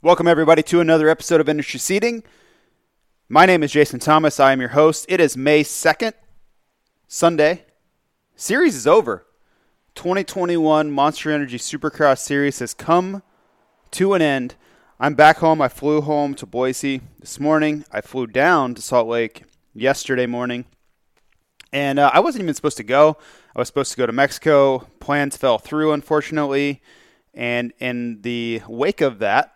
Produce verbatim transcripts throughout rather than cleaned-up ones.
Welcome, everybody, to another episode of Industry Seating. My name is Jason Thomas. I am your host. It is May second, Sunday. Series is over. twenty twenty-one Monster Energy Supercross Series has come to an end. I'm back home. I flew home to Boise this morning. I flew down to Salt Lake yesterday morning. And uh, I wasn't even supposed to go. I was supposed to go to Mexico. Plans fell through, unfortunately. And in the wake of that,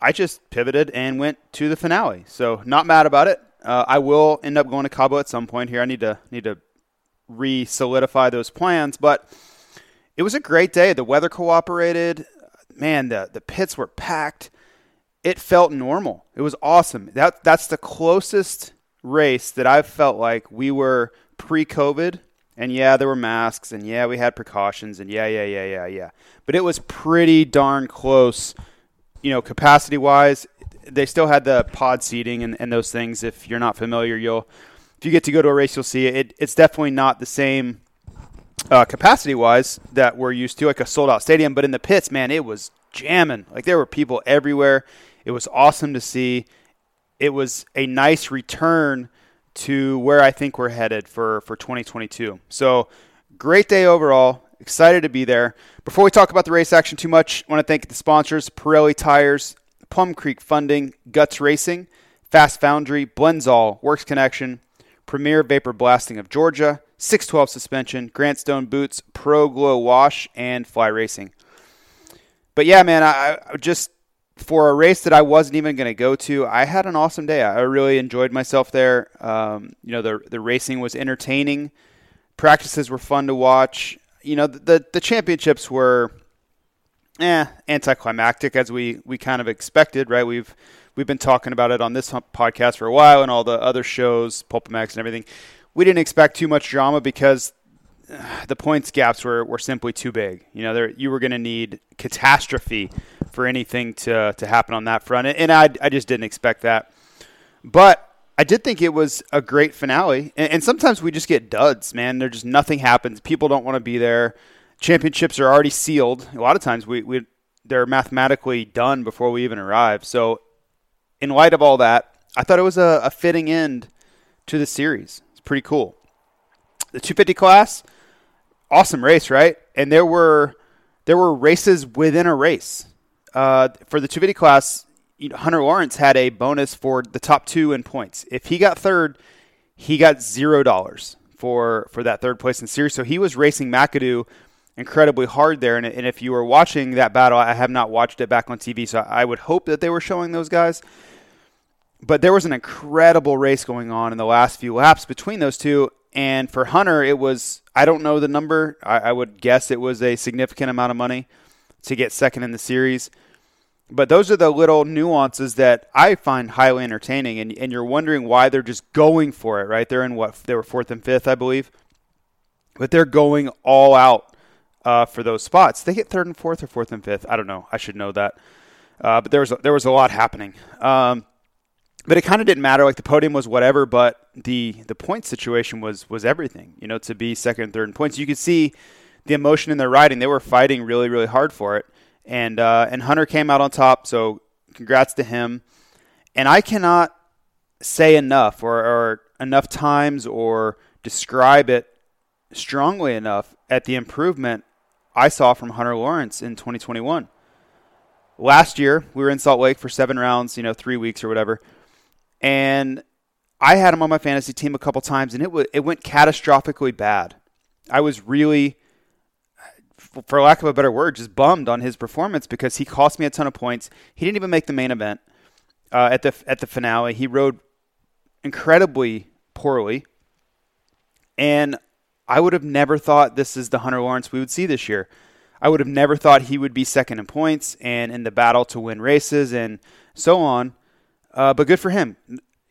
I just pivoted and went to the finale, so not mad about it. Uh, I will end up going to Cabo at some point here. I need to need to re-solidify those plans, but it was a great day. The weather cooperated. Man, the the pits were packed. It felt normal. It was awesome. That that's the closest race that I've felt like we were pre-COVID. And yeah, there were masks, and yeah, we had precautions, and yeah, yeah, yeah, yeah, yeah. But it was pretty darn close. You know, capacity-wise, they still had the pod seating and, and those things. If you're not familiar, you'll if you get to go to a race, you'll see it. it it's definitely not the same uh, capacity-wise that we're used to, like a sold-out stadium. But in the pits, man, it was jamming. Like, there were people everywhere. It was awesome to see. It was a nice return to where I think we're headed for, for twenty twenty-two. So, great day overall. Excited to be there. Before we talk about the race action too much, I want to thank the sponsors, Pirelli Tires, Plum Creek Funding, Guts Racing, Fast Foundry, Blendzall, Works Connection, Premier Vapor Blasting of Georgia, six twelve Suspension, Grant Stone Boots, Pro Glow Wash, and Fly Racing. But yeah, man, I, I just, for a race that I wasn't even going to go to, I had an awesome day. I really enjoyed myself there. Um, you know, the the racing was entertaining. Practices were fun to watch. You know, the the championships were eh, anticlimactic, as we, we kind of expected, right? We've we've been talking about it on this podcast for a while and all the other shows, Pulp M X and everything. We didn't expect too much drama because the points gaps were, were simply too big. You know, there you were going to need catastrophe for anything to, to happen on that front, and I, I just didn't expect that. But I did think it was a great finale, and, and sometimes we just get duds, man. There just nothing happens. People don't want to be there. Championships are already sealed. A lot of times we, we they're mathematically done before we even arrive. So in light of all that, I thought it was a, a fitting end to the series. It's pretty cool. The two fifty class, awesome race, right? And there were there were races within a race. Uh, for the two fifty class, Hunter Lawrence had a bonus for the top two in points. If he got third, he got zero dollars for, for that third place in series. So he was racing McAdoo incredibly hard there. And, and if you were watching that battle, I have not watched it back on T V, so I would hope that they were showing those guys. But there was an incredible race going on in the last few laps between those two. And for Hunter, it was, I don't know the number. I, I would guess it was a significant amount of money to get second in the series. But those are the little nuances that I find highly entertaining, and, and you're wondering why they're just going for it, right? They're in what? They were fourth and fifth, I believe. But they're going all out uh, for those spots. They get third and fourth or fourth and fifth. I don't know. I should know that. Uh, but there was, there was a lot happening. Um, but it kind of didn't matter. Like, the podium was whatever, but the, the point situation was, was everything, you know, to be second and third in points. You could see the emotion in their riding. They were fighting really, really hard for it. And uh, and Hunter came out on top, so congrats to him. And I cannot say enough or, or enough times or describe it strongly enough at the improvement I saw from Hunter Lawrence in twenty twenty-one. Last year, we were in Salt Lake for seven rounds, you know, three weeks or whatever. And I had him on my fantasy team a couple times, and it w- it went catastrophically bad. I was really, for lack of a better word, just bummed on his performance because he cost me a ton of points. He didn't even make the main event uh, at the at the finale. He rode incredibly poorly, and I would have never thought this is the Hunter Lawrence we would see this year. I would have never thought he would be second in points and in the battle to win races and so on. Uh, but good for him.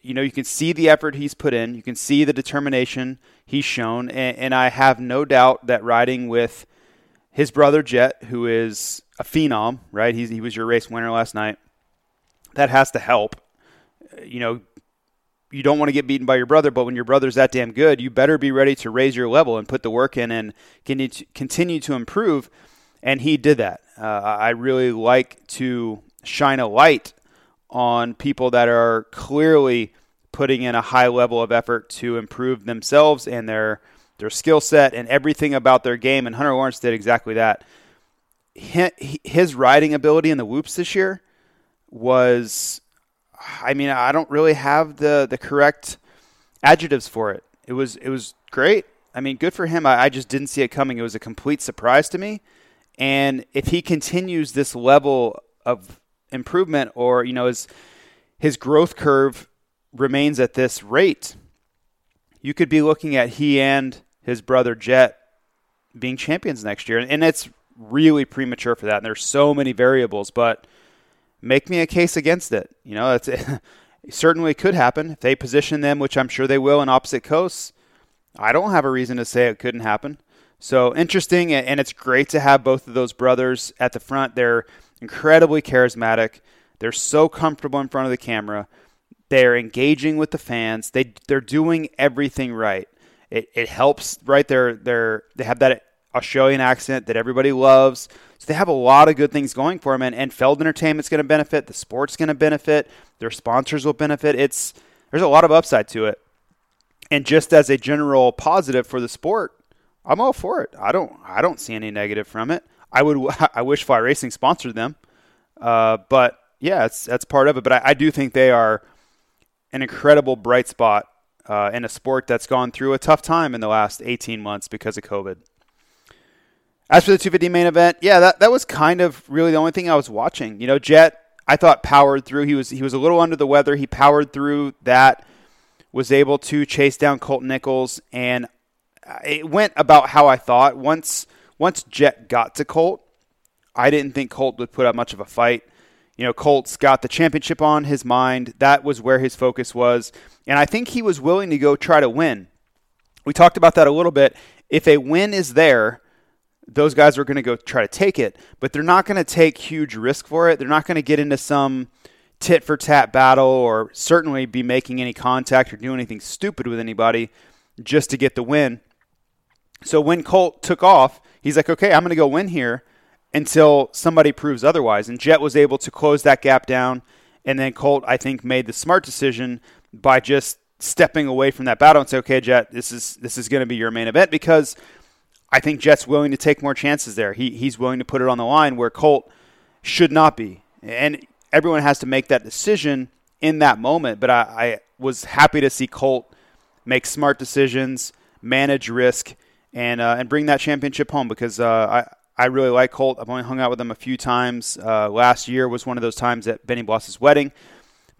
You know, you can see the effort he's put in. You can see the determination he's shown. And, and I have no doubt that riding with his brother, Jet, who is a phenom, right? He's, he was your race winner last night. That has to help. You know, you don't want to get beaten by your brother, but when your brother's that damn good, you better be ready to raise your level and put the work in and continue to improve. And he did that. Uh, I really like to shine a light on people that are clearly putting in a high level of effort to improve themselves and their their skill set and everything about their game. And Hunter Lawrence did exactly that. His riding ability in the whoops this year was, I mean, I don't really have the, the correct adjectives for it. It was it was great. I mean, good for him. I, I just didn't see it coming. It was a complete surprise to me. And if he continues this level of improvement, or, you know, his, his growth curve remains at this rate, you could be looking at he and his brother Jet being champions next year. And, and it's really premature for that. And there's so many variables, but make me a case against it. You know, it's, it certainly could happen if they position them, which I'm sure they will, in opposite coasts. I don't have a reason to say it couldn't happen. So interesting, and it's great to have both of those brothers at the front. They're incredibly charismatic. They're so comfortable in front of the camera. They're engaging with the fans. They they're doing everything right. It it helps, right? They're they're they have that Australian accent that everybody loves. So they have a lot of good things going for them, and, and Feld Entertainment's going to benefit. The sport's going to benefit. Their sponsors will benefit. It's there's a lot of upside to it, and just as a general positive for the sport, I'm all for it. I don't. I don't see any negative from it. I would. I wish Fly Racing sponsored them, uh, but yeah, it's, that's part of it. But I, I do think they are an incredible bright spot uh, in a sport that's gone through a tough time in the last eighteen months because of COVID. As for the two fifty main event, yeah, that that was kind of really the only thing I was watching. You know, Jet, I thought, powered through. He was he was a little under the weather. He powered through that. Was able to chase down Colt Nichols, and it went about how I thought. Once once Jet got to Colt, I didn't think Colt would put up much of a fight. You know, Colt's got the championship on his mind. That was where his focus was. And I think he was willing to go try to win. We talked about that a little bit. If a win is there, those guys are going to go try to take it. But they're not going to take huge risk for it. They're not going to get into some tit-for-tat battle or certainly be making any contact or doing anything stupid with anybody just to get the win. So when Colt took off, he's like, okay, I'm going to go win here until somebody proves otherwise. And Jet was able to close that gap down. And then Colt, I think, made the smart decision by just stepping away from that battle and say, okay, Jet, this is this is going to be your main event, because I think Jet's willing to take more chances there. He He's willing to put it on the line where Colt should not be. And everyone has to make that decision in that moment. But I, I was happy to see Colt make smart decisions, manage risk, and uh, and bring that championship home, because uh, I, I really like Colt. I've only hung out with him a few times. Uh, last year was one of those times at Benny Bloss's wedding.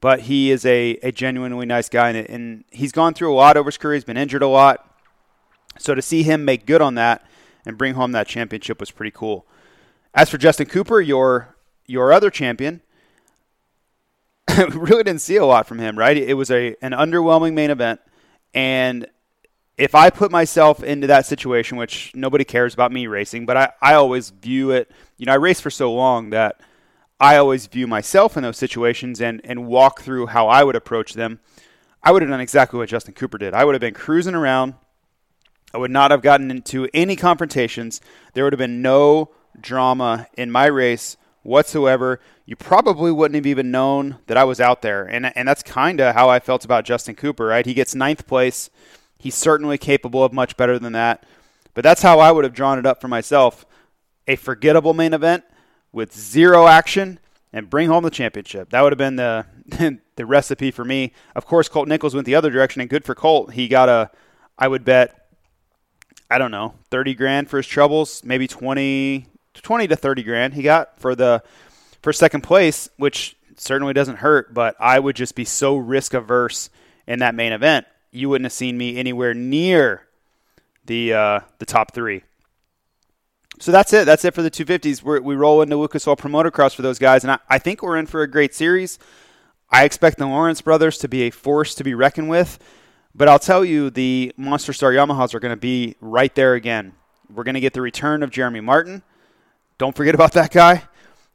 But he is a, a genuinely nice guy, and, and he's gone through a lot over his career. He's been injured a lot. So to see him make good on that and bring home that championship was pretty cool. As for Justin Cooper, your your other champion, we really didn't see a lot from him, right? It was a an underwhelming main event, and if I put myself into that situation, which nobody cares about me racing, but I, I always view it, you know, I race for so long that I always view myself in those situations and, and walk through how I would approach them. I would have done exactly what Justin Cooper did. I would have been cruising around. I would not have gotten into any confrontations. There would have been no drama in my race whatsoever. You probably wouldn't have even known that I was out there. And, and that's kind of how I felt about Justin Cooper, right? He gets ninth place. He's certainly capable of much better than that. But that's how I would have drawn it up for myself. A forgettable main event with zero action and bring home the championship. That would have been the the recipe for me. Of course, Colt Nichols went the other direction, and good for Colt. He got a, I would bet, I don't know, thirty grand for his troubles, maybe twenty to thirty grand he got for the for second place, which certainly doesn't hurt, but I would just be so risk averse in that main event. You wouldn't have seen me anywhere near the uh, the top three. So that's it. That's it for the two fifties. We're, we roll into Lucas Oil Pro Motocross for those guys, and I, I think we're in for a great series. I expect the Lawrence brothers to be a force to be reckoned with, but I'll tell you, the Monster Star Yamahas are going to be right there again. We're going to get the return of Jeremy Martin. Don't forget about that guy.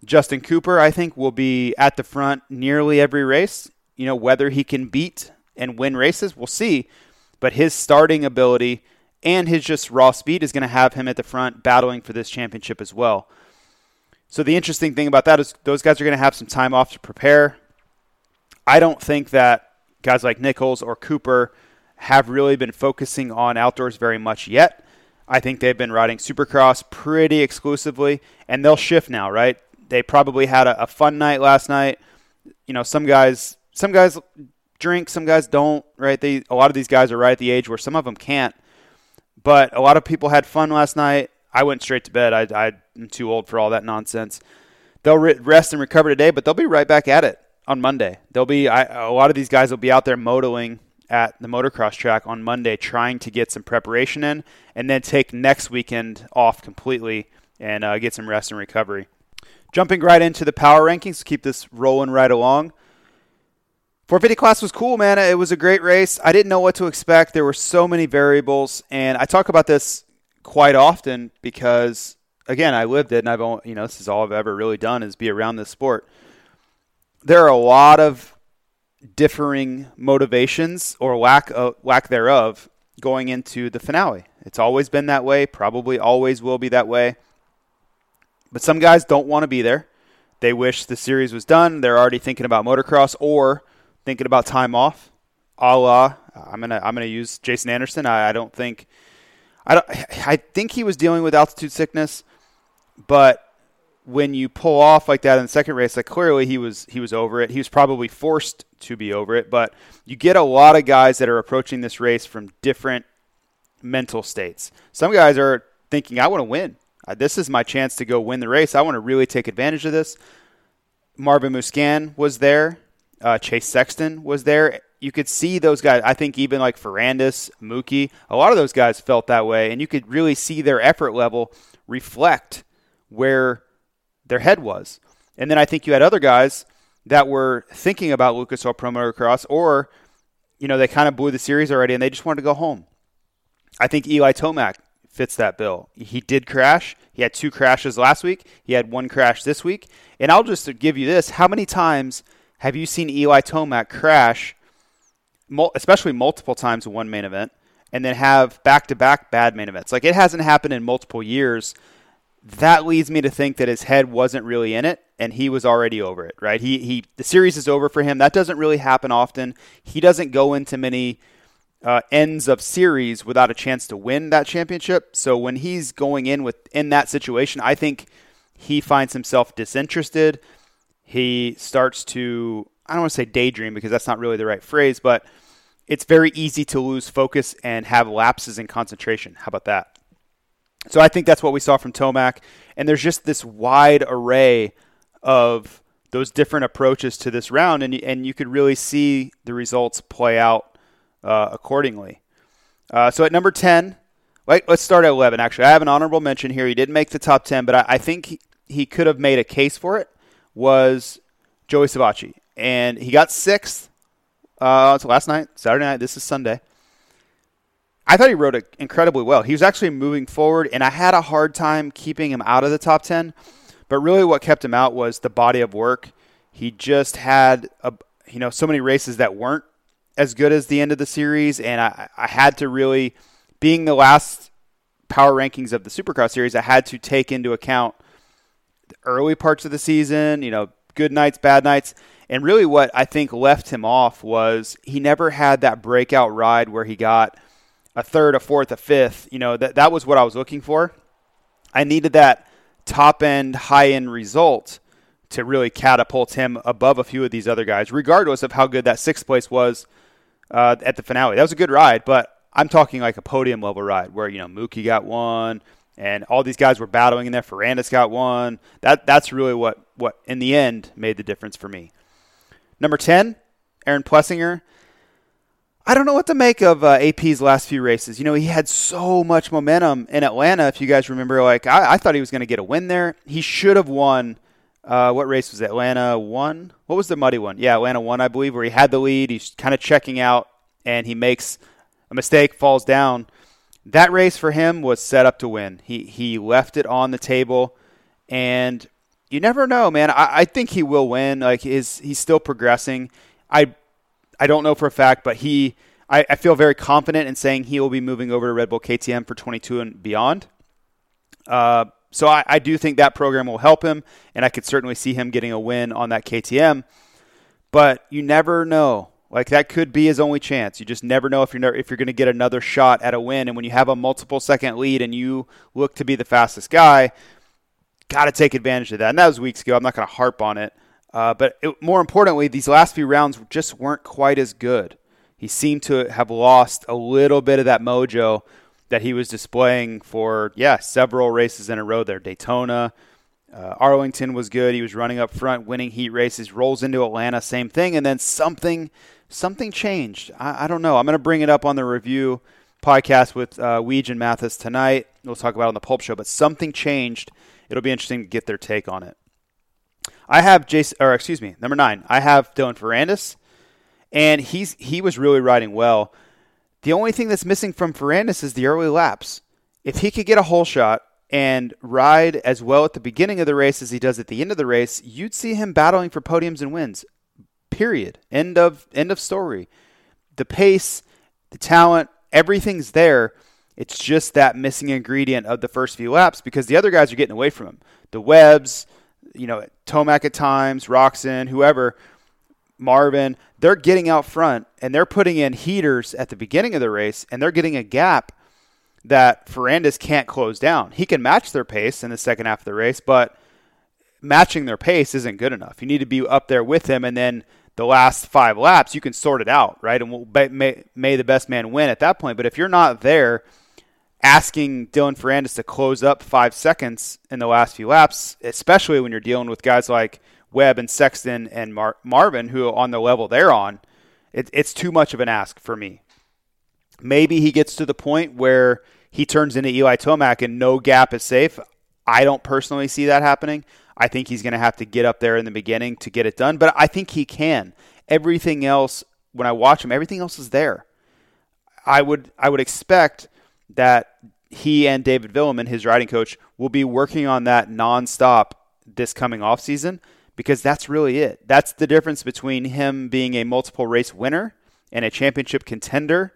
Justin Cooper, I think, will be at the front nearly every race. You know, whether he can beat and win races, we'll see, but his starting ability and his just raw speed is going to have him at the front battling for this championship as well. So the interesting thing about that is those guys are going to have some time off to prepare. I don't think that guys like Nichols or Cooper have really been focusing on outdoors very much yet. I think they've been riding Supercross pretty exclusively, and they'll shift now, right? They probably had a, a fun night last night. You know, some guys, some guys drink, some guys don't, right? They, a lot of these guys are right at the age where some of them can't. But a lot of people had fun last night. I went straight to bed. I, I, I'm too old for all that nonsense. They'll re- rest and recover today, but they'll be right back at it on Monday. They'll be I, a lot of these guys will be out there modeling at the motocross track on Monday, trying to get some preparation in, and then take next weekend off completely and uh, get some rest and recovery. Jumping right into the power rankings to keep this rolling right along. four fifty class was cool, man. It was a great race. I didn't know what to expect. There were so many variables, and I talk about this quite often because, again, I lived it, and I've only, you know, this is all I've ever really done is be around this sport. There are a lot of differing motivations or lack of, lack thereof going into the finale. It's always been that way, probably always will be that way. But some guys don't want to be there. They wish the series was done. They're already thinking about motocross or thinking about time off, a la I'm gonna I'm gonna use Jason Anderson. I, I don't think I don't I think he was dealing with altitude sickness, but when you pull off like that in the second race, like clearly he was he was over it. He was probably forced to be over it. But you get a lot of guys that are approaching this race from different mental states. Some guys are thinking, I want to win. This is my chance to go win the race. I want to really take advantage of this. Marvin Musquin was there. Uh, Chase Sexton was there. You could see those guys. I think even like Ferrandis, Mookie, a lot of those guys felt that way, and you could really see their effort level reflect where their head was. And then I think you had other guys that were thinking about Lucas Oil Pro Motocross, or you know, they kind of blew the series already and they just wanted to go home. I think Eli Tomac fits that bill. He did crash. He had two crashes last week. He had one crash this week. And I'll just give you this. How many times have you seen Eli Tomac crash, especially multiple times in one main event, and then have back-to-back bad main events? Like, it hasn't happened in multiple years. That leads me to think that his head wasn't really in it, and he was already over it, right? He he, the series is over for him. That doesn't really happen often. He doesn't go into many uh, ends of series without a chance to win that championship. So when he's going in with in that situation, I think he finds himself disinterested. He starts to, I don't want to say daydream because that's not really the right phrase, but it's very easy to lose focus and have lapses in concentration. How about that? So I think that's what we saw from Tomac. And there's just this wide array of those different approaches to this round, and, and you could really see the results play out uh, accordingly. Uh, so at number ten, like, let's start at eleven, actually. I have an honorable mention here. He didn't make the top ten, but I, I think he, he could have made a case for it. Was Joey Savacci, and he got sixth uh, to last night, Saturday night. This is Sunday. I thought he rode it incredibly well. He was actually moving forward, and I had a hard time keeping him out of the top ten, but really what kept him out was the body of work. He just had a, you know, so many races that weren't as good as the end of the series, and I, I had to really, being the last power rankings of the Supercross series, I had to take into account early parts of the season, you know, good nights, bad nights. And really what I think left him off was he never had that breakout ride where he got a third, a fourth, a fifth. You know, that that was what I was looking for. I needed that top end, high end result to really catapult him above a few of these other guys, regardless of how good that sixth place was uh, at the finale. That was a good ride, but I'm talking like a podium level ride where, you know, Mookie got one and all these guys were battling in there. Ferrandis got one. That That's really what, what in the end made the difference for me. Number ten, Aaron Plessinger. I don't know what to make of uh, A P's last few races. You know, he had so much momentum in Atlanta. If you guys remember, like I, I thought he was going to get a win there. He should have won. Uh, what race was it? Atlanta one? What was the muddy one? Yeah, Atlanta one, I believe, where he had the lead. He's kind of checking out, and he makes a mistake, falls down. That race for him was set up to win. He he left it on the table, and you never know, man. I, I think he will win. Like his, he's still progressing. I. I don't know for a fact, but he, I, I feel very confident in saying he will be moving over to Red Bull K T M for twenty-two and beyond. Uh, so I, I do think that program will help him, and I could certainly see him getting a win on that K T M. But you never know. Like, that could be his only chance. You just never know if you're never, if you're going to get another shot at a win. And when you have a multiple-second lead and you look to be the fastest guy, got to take advantage of that. And that was weeks ago. I'm not going to harp on it. Uh, but it, more importantly, these last few rounds just weren't quite as good. He seemed to have lost a little bit of that mojo that he was displaying for, yeah, several races in a row there. Daytona, uh, Arlington was good. He was running up front, winning heat races, rolls into Atlanta, same thing. And then something something changed. I, I don't know. I'm going to bring it up on the review podcast with uh, Weege and Mathis tonight. We'll talk about it on the Pulp Show. But something changed. It'll be interesting to get their take on it. I have Jason, or excuse me, number nine. I have Dylan Ferrandis, and he's he was really riding well. The only thing that's missing from Ferrandis is the early laps. If he could get a hole shot and ride as well at the beginning of the race as he does at the end of the race, you'd see him battling for podiums and wins. Period. End of end of story. The pace, the talent, everything's there. It's just that missing ingredient of the first few laps because the other guys are getting away from him. The Webbs, you know, Tomac at times, Roczen, whoever, Marvin, they're getting out front and they're putting in heaters at the beginning of the race and they're getting a gap that Ferrandis can't close down. He can match their pace in the second half of the race, but matching their pace isn't good enough. You need to be up there with him, and then the last five laps, you can sort it out, right? And we'll, may, may the best man win at that point. But if you're not there, asking Dylan Ferrandis to close up five seconds in the last few laps, especially when you're dealing with guys like Webb and Sexton and Mar- Marvin, who are on the level they're on, it, it's too much of an ask for me. Maybe he gets to the point where he turns into Eli Tomac and no gap is safe. I don't personally see that happening. I think he's going to have to get up there in the beginning to get it done, but I think he can. Everything else, when I watch him, everything else is there. I would, I would expect that he and David Villeman, his riding coach, will be working on that nonstop this coming off season, because that's really it. That's the difference between him being a multiple race winner and a championship contender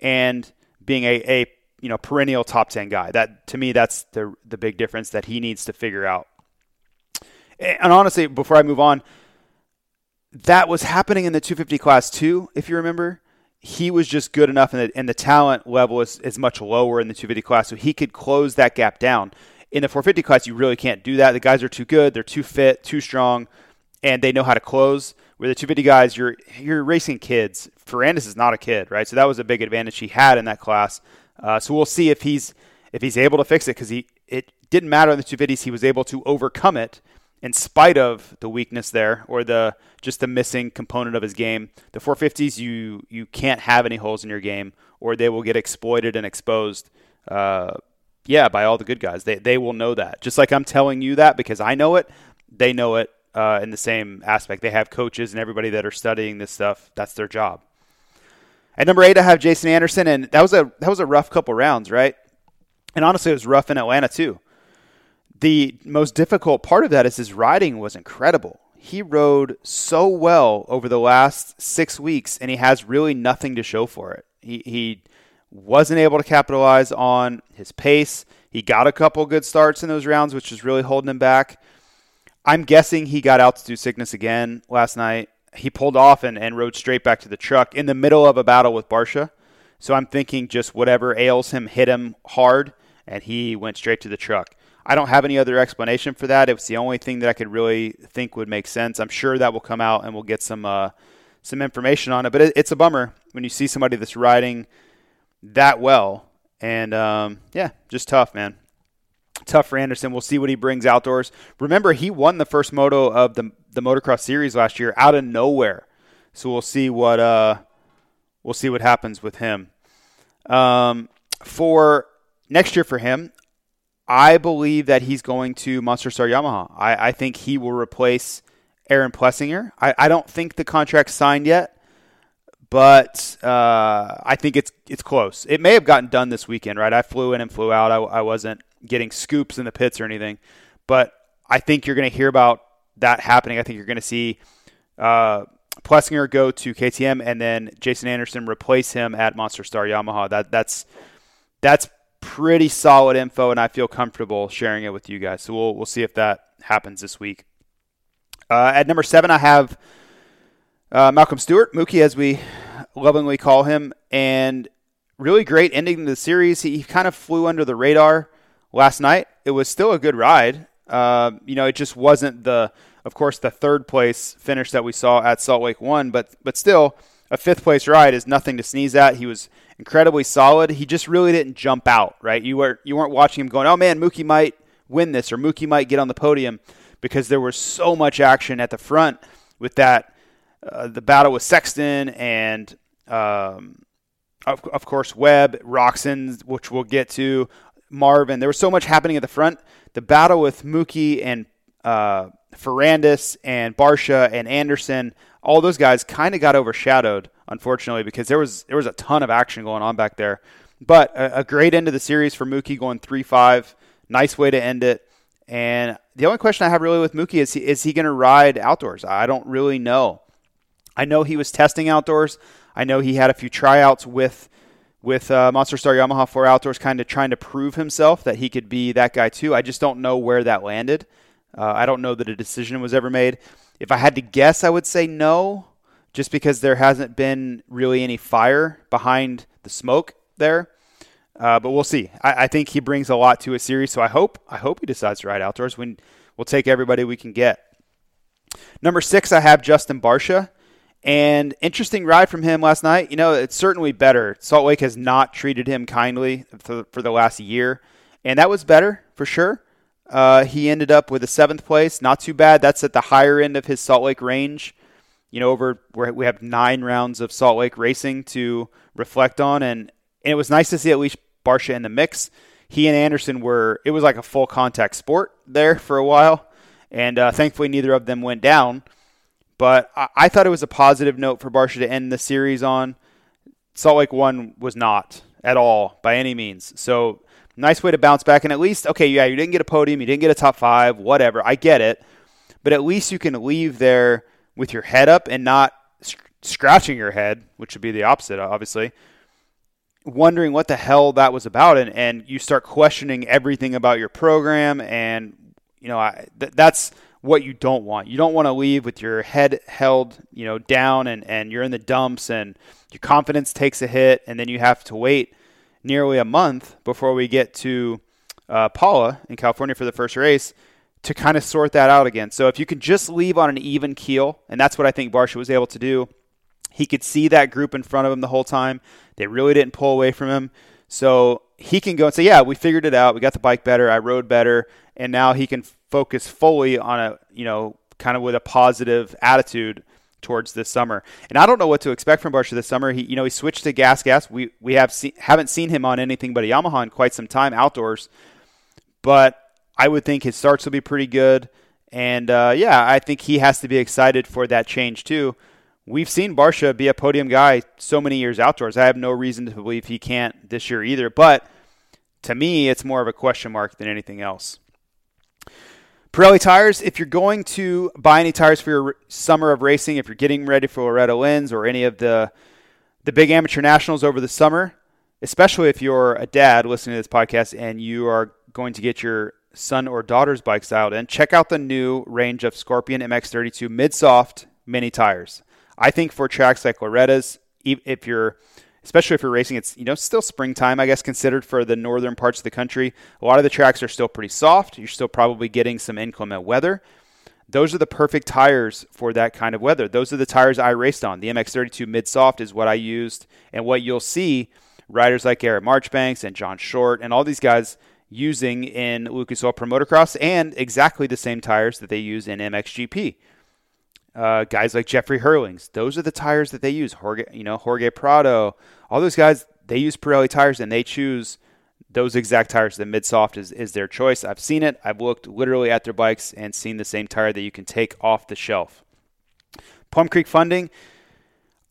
and being a, a you know perennial top ten guy. That, to me, that's the the big difference that he needs to figure out. And honestly, before I move on, that was happening in the two fifty class too, if you remember. He was just good enough, and the, and the talent level is, is much lower in the two fifty class, so he could close that gap down. In the four fifty class, you really can't do that. The guys are too good, they're too fit, too strong, and they know how to close. Where the two fifty guys, you're you're racing kids. Ferrandis is not a kid, right? So that was a big advantage he had in that class. Uh, so we'll see if he's if he's able to fix it, because he it didn't matter in the two fifties. He was able to overcome it in spite of the weakness there, or the just the missing component of his game. The four fifties, you you can't have any holes in your game, or they will get exploited and exposed. Uh, yeah, by all the good guys, they they will know that. Just like I'm telling you that because I know it, they know it uh, in the same aspect. They have coaches and everybody that are studying this stuff. That's their job. At number eight, I have Jason Anderson, and that was a that was a rough couple rounds, right? And honestly, it was rough in Atlanta too. The most difficult part of that is his riding was incredible. He rode so well over the last six weeks, and he has really nothing to show for it. He he wasn't able to capitalize on his pace. He got a couple good starts in those rounds, which is really holding him back. I'm guessing he got altitude sickness again last night. He pulled off and, and rode straight back to the truck in the middle of a battle with Barcia. So I'm thinking just whatever ails him hit him hard, and he went straight to the truck. I don't have any other explanation for that. It's the only thing that I could really think would make sense. I'm sure that will come out and we'll get some uh, some information on it. But it, it's a bummer when you see somebody that's riding that well. And, um, yeah, just tough, man. Tough for Anderson. We'll see what he brings outdoors. Remember, he won the first moto of the the motocross series last year out of nowhere. So we'll see what uh, we'll see what happens with him. Um, for next year for him, I believe that he's going to Monster Star Yamaha. I, I think he will replace Aaron Plessinger. I, I don't think the contract's signed yet, but uh, I think it's it's close. It may have gotten done this weekend, right? I flew in and flew out. I, I wasn't getting scoops in the pits or anything, but I think you're going to hear about that happening. I think you're going to see uh, Plessinger go to K T M and then Jason Anderson replace him at Monster Star Yamaha. That that's that's pretty solid info, and I feel comfortable sharing it with you guys. So we'll we'll see if that happens this week. Uh, at number seven, I have uh, Malcolm Stewart, Mookie, as we lovingly call him, and really great ending to the series. He, he kind of flew under the radar last night. It was still a good ride. Uh, you know, it just wasn't the, of course, the third place finish that we saw at Salt Lake one, but but still, a fifth place ride is nothing to sneeze at. He was incredibly solid. He just really didn't jump out, right? You were you weren't watching him going, oh man, Mookie might win this or Mookie might get on the podium, because there was so much action at the front with that uh, the battle with Sexton and um, of of course Webb, Roczen, which we'll get to, Marvin. There was so much happening at the front. The battle with Mookie and uh, Ferrandis and Barcia and Anderson. All those guys kind of got overshadowed, unfortunately, because there was there was a ton of action going on back there. But a, a great end of the series for Mookie, going three five. Nice way to end it. And the only question I have really with Mookie is, he, is he going to ride outdoors? I don't really know. I know he was testing outdoors. I know he had a few tryouts with with uh, Monster Star Yamaha for outdoors, kind of trying to prove himself that he could be that guy too. I just don't know where that landed. Uh, I don't know that a decision was ever made. If I had to guess, I would say no, just because there hasn't been really any fire behind the smoke there. Uh, but we'll see. I, I think he brings a lot to a series, so I hope I hope he decides to ride outdoors. When we'll take everybody we can get. Number six, I have Justin Barcia, and interesting ride from him last night. You know, it's certainly better. Salt Lake has not treated him kindly for, for the last year, and that was better for sure. Uh, he ended up with a seventh place. Not too bad. That's at the higher end of his Salt Lake range. You know, over where we have nine rounds of Salt Lake racing to reflect on. And, and it was nice to see at least Barcia in the mix. He and Anderson were, it was like a full contact sport there for a while. And uh, thankfully neither of them went down. But I, I thought it was a positive note for Barcia to end the series on. Salt Lake one was not at all by any means. So nice way to bounce back, and at least, okay, yeah, you didn't get a podium, you didn't get a top five, whatever, I get it, but at least you can leave there with your head up and not sc- scratching your head, which would be the opposite, obviously, wondering what the hell that was about, and, and you start questioning everything about your program, and you know I, th- that's what you don't want. You don't want to leave with your head held, you know, down, and, and you're in the dumps, and your confidence takes a hit, and then you have to wait nearly a month before we get to uh, Paula in California for the first race to kind of sort that out again. So if you can just leave on an even keel, and that's what I think Barcia was able to do. He could see that group in front of him the whole time. They really didn't pull away from him. So he can go and say, yeah, we figured it out. We got the bike better. I rode better. And now he can focus fully on a, you know, kind of with a positive attitude towards this summer. And I don't know what to expect from Barcia this summer. He, you know, he switched to gas gas. We, we have seen, haven't seen him on anything but a Yamaha in quite some time outdoors, but I would think his starts will be pretty good. And uh, yeah, I think he has to be excited for that change too. We've seen Barcia be a podium guy so many years outdoors. I have no reason to believe he can't this year either, but to me, it's more of a question mark than anything else. Pirelli tires, if you're going to buy any tires for your summer of racing, if you're getting ready for Loretta Lynn's or any of the the big amateur nationals over the summer, especially if you're a dad listening to this podcast and you are going to get your son or daughter's bike dialed in, check out the new range of Scorpion M X thirty-two mid-soft mini tires. I think for tracks like Loretta's, if you're especially if you're racing, it's, you know, still springtime, I guess, considered for the northern parts of the country. A lot of the tracks are still pretty soft. You're still probably getting some inclement weather. Those are the perfect tires for that kind of weather. Those are the tires I raced on. The M X thirty-two Mid-Soft is what I used, and what you'll see riders like Aaron Marchbanks and John Short and all these guys using in Lucas Oil Pro Motocross, and exactly the same tires that they use in M X G P. Uh, guys like Jeffrey Hurlings, those are the tires that they use. Jorge, you know, Jorge Prado, all those guys, they use Pirelli tires, and they choose those exact tires. The Mid-Soft is, is their choice. I've seen it. I've looked literally at their bikes and seen the same tire that you can take off the shelf. Plum Creek Funding,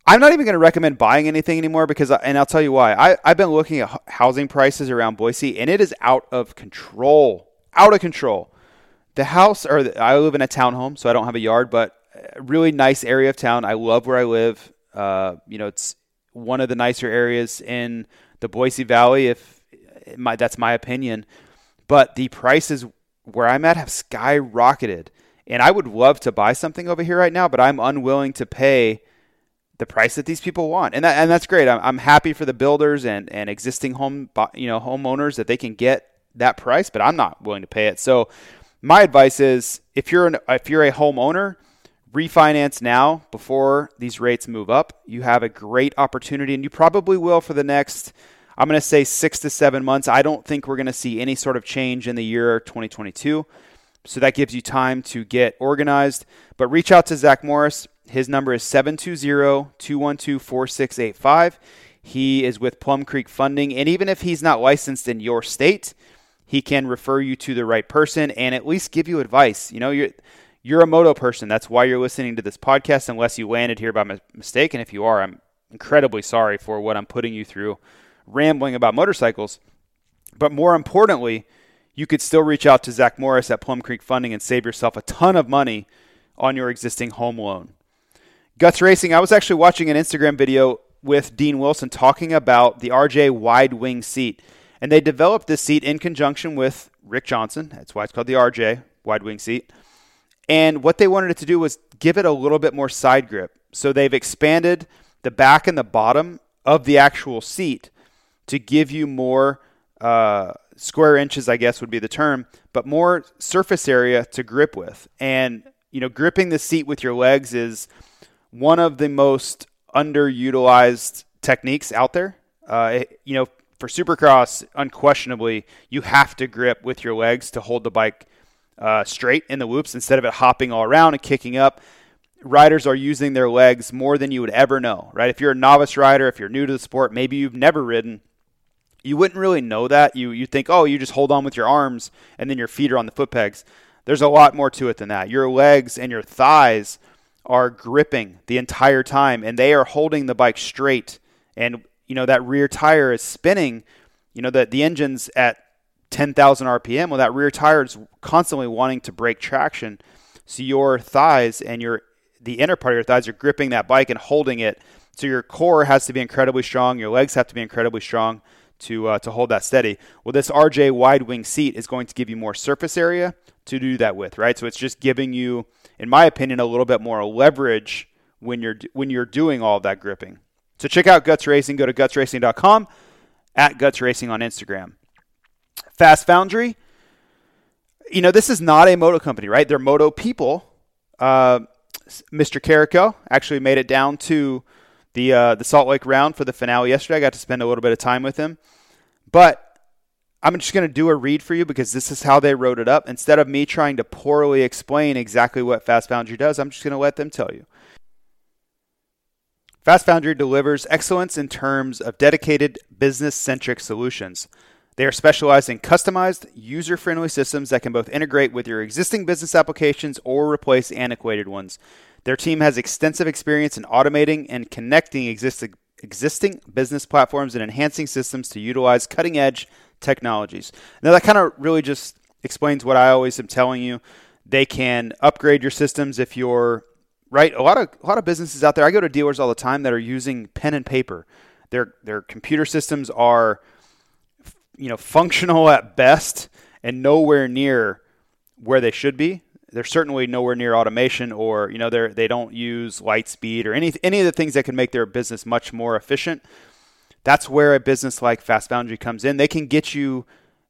I'm not even going to recommend buying anything anymore because, and I'll tell you why. I, I've been looking at housing prices around Boise, and it is out of control, out of control. The house, or the, I live in a townhome, so I don't have a yard, but a really nice area of town. I love where I live. Uh, you know, it's one of the nicer areas in the Boise Valley, if, My, that's my opinion, but the prices where I'm at have skyrocketed, and I would love to buy something over here right now, but I'm unwilling to pay the price that these people want. And that, and that's great. I'm, I'm happy for the builders and, and existing home, you know, homeowners that they can get that price, but I'm not willing to pay it. So my advice is if you're an, if you're a homeowner, refinance now before these rates move up. You have a great opportunity, and you probably will for the next, I'm going to say six to seven months. I don't think we're going to see any sort of change in the year twenty twenty-two. So that gives you time to get organized. But reach out to Zach Morris. His number is seven two zero, two one two, four six eight five. He is with Plum Creek Funding. And even if he's not licensed in your state, he can refer you to the right person and at least give you advice. You know, you're you're a moto person. That's why you're listening to this podcast, unless you landed here by m- mistake. And if you are, I'm incredibly sorry for what I'm putting you through, rambling about motorcycles. But more importantly, you could still reach out to Zach Morris at Plum Creek Funding and save yourself a ton of money on your existing home loan. Guts Racing, I was actually watching an Instagram video with Dean Wilson talking about the R J wide wing seat, and they developed this seat in conjunction with Rick Johnson. That's why it's called the R J wide wing seat. And what they wanted it to do was give it a little bit more side grip. So they've expanded the back and the bottom of the actual seat to give you more uh, square inches, I guess would be the term, but more surface area to grip with. And, you know, gripping the seat with your legs is one of the most underutilized techniques out there. Uh, it, you know, for Supercross, unquestionably, you have to grip with your legs to hold the bike uh, straight in the whoops instead of it hopping all around and kicking up. Riders are using their legs more than you would ever know, right? If you're a novice rider, if you're new to the sport, maybe you've never ridden, you wouldn't really know that. You you think, oh, you just hold on with your arms and then your feet are on the foot pegs. There's a lot more to it than that. Your legs and your thighs are gripping the entire time, and they are holding the bike straight. And, you know, that rear tire is spinning. You know, the, the engine's at ten thousand R P M. Well, that rear tire is constantly wanting to break traction. So your thighs and your the inner part of your thighs are gripping that bike and holding it. So your core has to be incredibly strong. Your legs have to be incredibly strong to uh, to hold that steady. Well, this R J wide wing seat is going to give you more surface area to do that with, right? So it's just giving you, in my opinion, a little bit more leverage when you're when you're doing all of that gripping. So check out Guts Racing. Go to guts racing dot com, at Guts Racing on Instagram. Fast Foundry, you know, this is not a moto company, right? They're moto people. Uh, Mister Carrico actually made it down to the uh, the Salt Lake round for the finale yesterday. I got to spend a little bit of time with him. But I'm just going to do a read for you because this is how they wrote it up. Instead of me trying to poorly explain exactly what Fast Foundry does, I'm just going to let them tell you. Fast Foundry delivers excellence in terms of dedicated business-centric solutions. They are specialized in customized, user-friendly systems that can both integrate with your existing business applications or replace antiquated ones. Their team has extensive experience in automating and connecting existing existing business platforms and enhancing systems to utilize cutting-edge technologies. Now, that kind of really just explains what I always am telling you. They can upgrade your systems if you're right. A lot of a lot of businesses out there, I go to dealers all the time that are using pen and paper. Their their computer systems are, you know, functional at best and nowhere near where they should be. They're certainly nowhere near automation, or, you know, they they don't use Lightspeed or any any of the things that can make their business much more efficient. that's where a business like Fast Foundry comes in. They can get you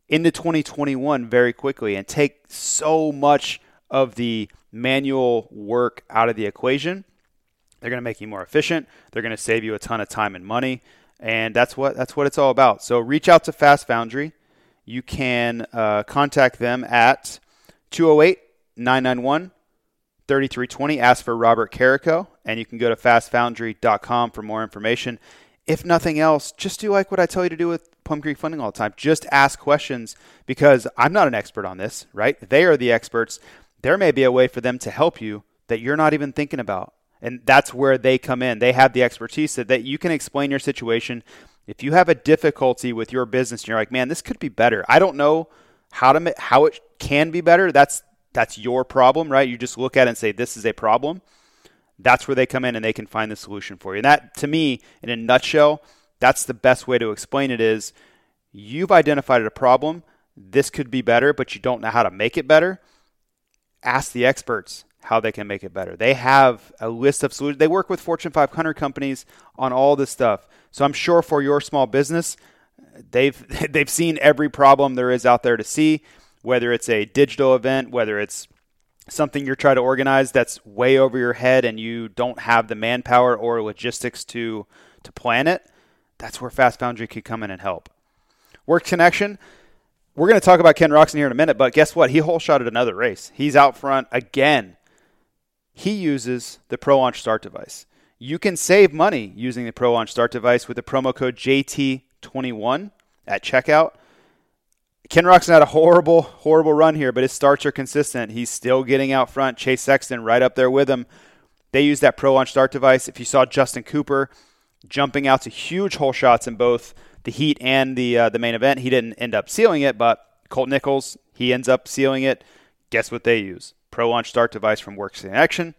into twenty twenty-one very quickly and take so much of the manual work out of the equation. They're going to make you more efficient. They're going to save you a ton of time and money. And that's what that's what it's all about. So reach out to Fast Foundry. You can uh, contact them at two oh eight, nine nine one, three three two zero. Ask for Robert Carrico, and you can go to fast foundry dot com for more information. If nothing else, just do like what I tell you to do with Plum Creek Funding all the time. Just ask questions, because I'm not an expert on this, right? They are the experts. There may be a way for them to help you that you're not even thinking about. And that's where they come in. They have the expertise so that you can explain your situation. If you have a difficulty with your business and you're like, man, this could be better. I don't know how to how it can be better. That's that's your problem, right? You just look at it and say, this is a problem. That's where they come in and they can find the solution for you. And that, to me, in a nutshell, that's the best way to explain it is you've identified a problem. This could be better, but you don't know how to make it better. Ask the experts how they can make it better. They have a list of solutions. They work with Fortune five hundred companies on all this stuff. So I'm sure for your small business, they've they've seen every problem there is out there to see, whether it's a digital event, whether it's something you're trying to organize that's way over your head and you don't have the manpower or logistics to, to plan it. That's where Fast Foundry could come in and help. Works Connection. We're going to talk about Ken Roczen here in a minute, but guess what? He hole-shotted another race. He's out front again. He uses the Pro Launch Start device. You can save money using the Pro Launch Start device with the promo code J T twenty-one at checkout. Ken Roczen had a horrible, horrible run here, but his starts are consistent. He's still getting out front. Chase Sexton right up there with him. They use that Pro Launch Start device. If you saw Justin Cooper jumping out to huge hole shots in both the heat and the uh, the main event, he didn't end up sealing it, but Colt Nichols, he ends up sealing it. Guess what they use? Pro Launch Start device from Works Connection.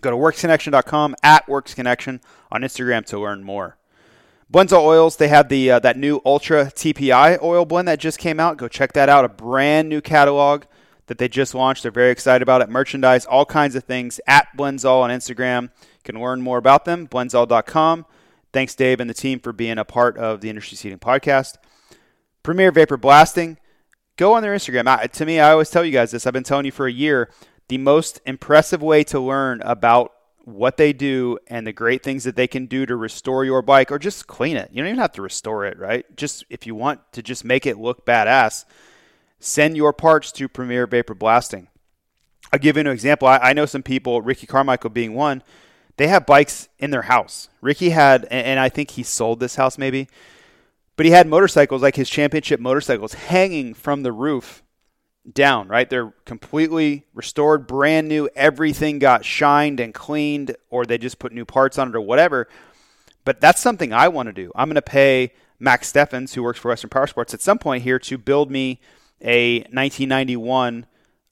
Go to works connection dot com, at Works Connection on Instagram to learn more. Blendzall Oils, they have the uh, that new Ultra T P I oil blend that just came out. Go check that out. A brand new catalog that they just launched. They're very excited about it. Merchandise, all kinds of things at Blendzall on Instagram. You can learn more about them, blendzall dot com. Thanks, Dave and the team, for being a part of the Industry Seating Podcast. Premier Vapor Blasting. Go on their Instagram. I, to me, I always tell you guys this. I've been telling you for a year, the most impressive way to learn about what they do and the great things that they can do to restore your bike or just clean it. You don't even have to restore it, right? Just if you want to just make it look badass, send your parts to Premier Vapor Blasting. I'll give you an example. I, I know some people, Ricky Carmichael being one, they have bikes in their house. Ricky had, and, and I think he sold this house maybe, but he had motorcycles, like his championship motorcycles, hanging from the roof down, right? They're completely restored, brand new. Everything got shined and cleaned, or they just put new parts on it or whatever. But that's something I want to do. I'm going to pay Max Steffens, who works for Western Power Sports, at some point here to build me a nineteen ninety-one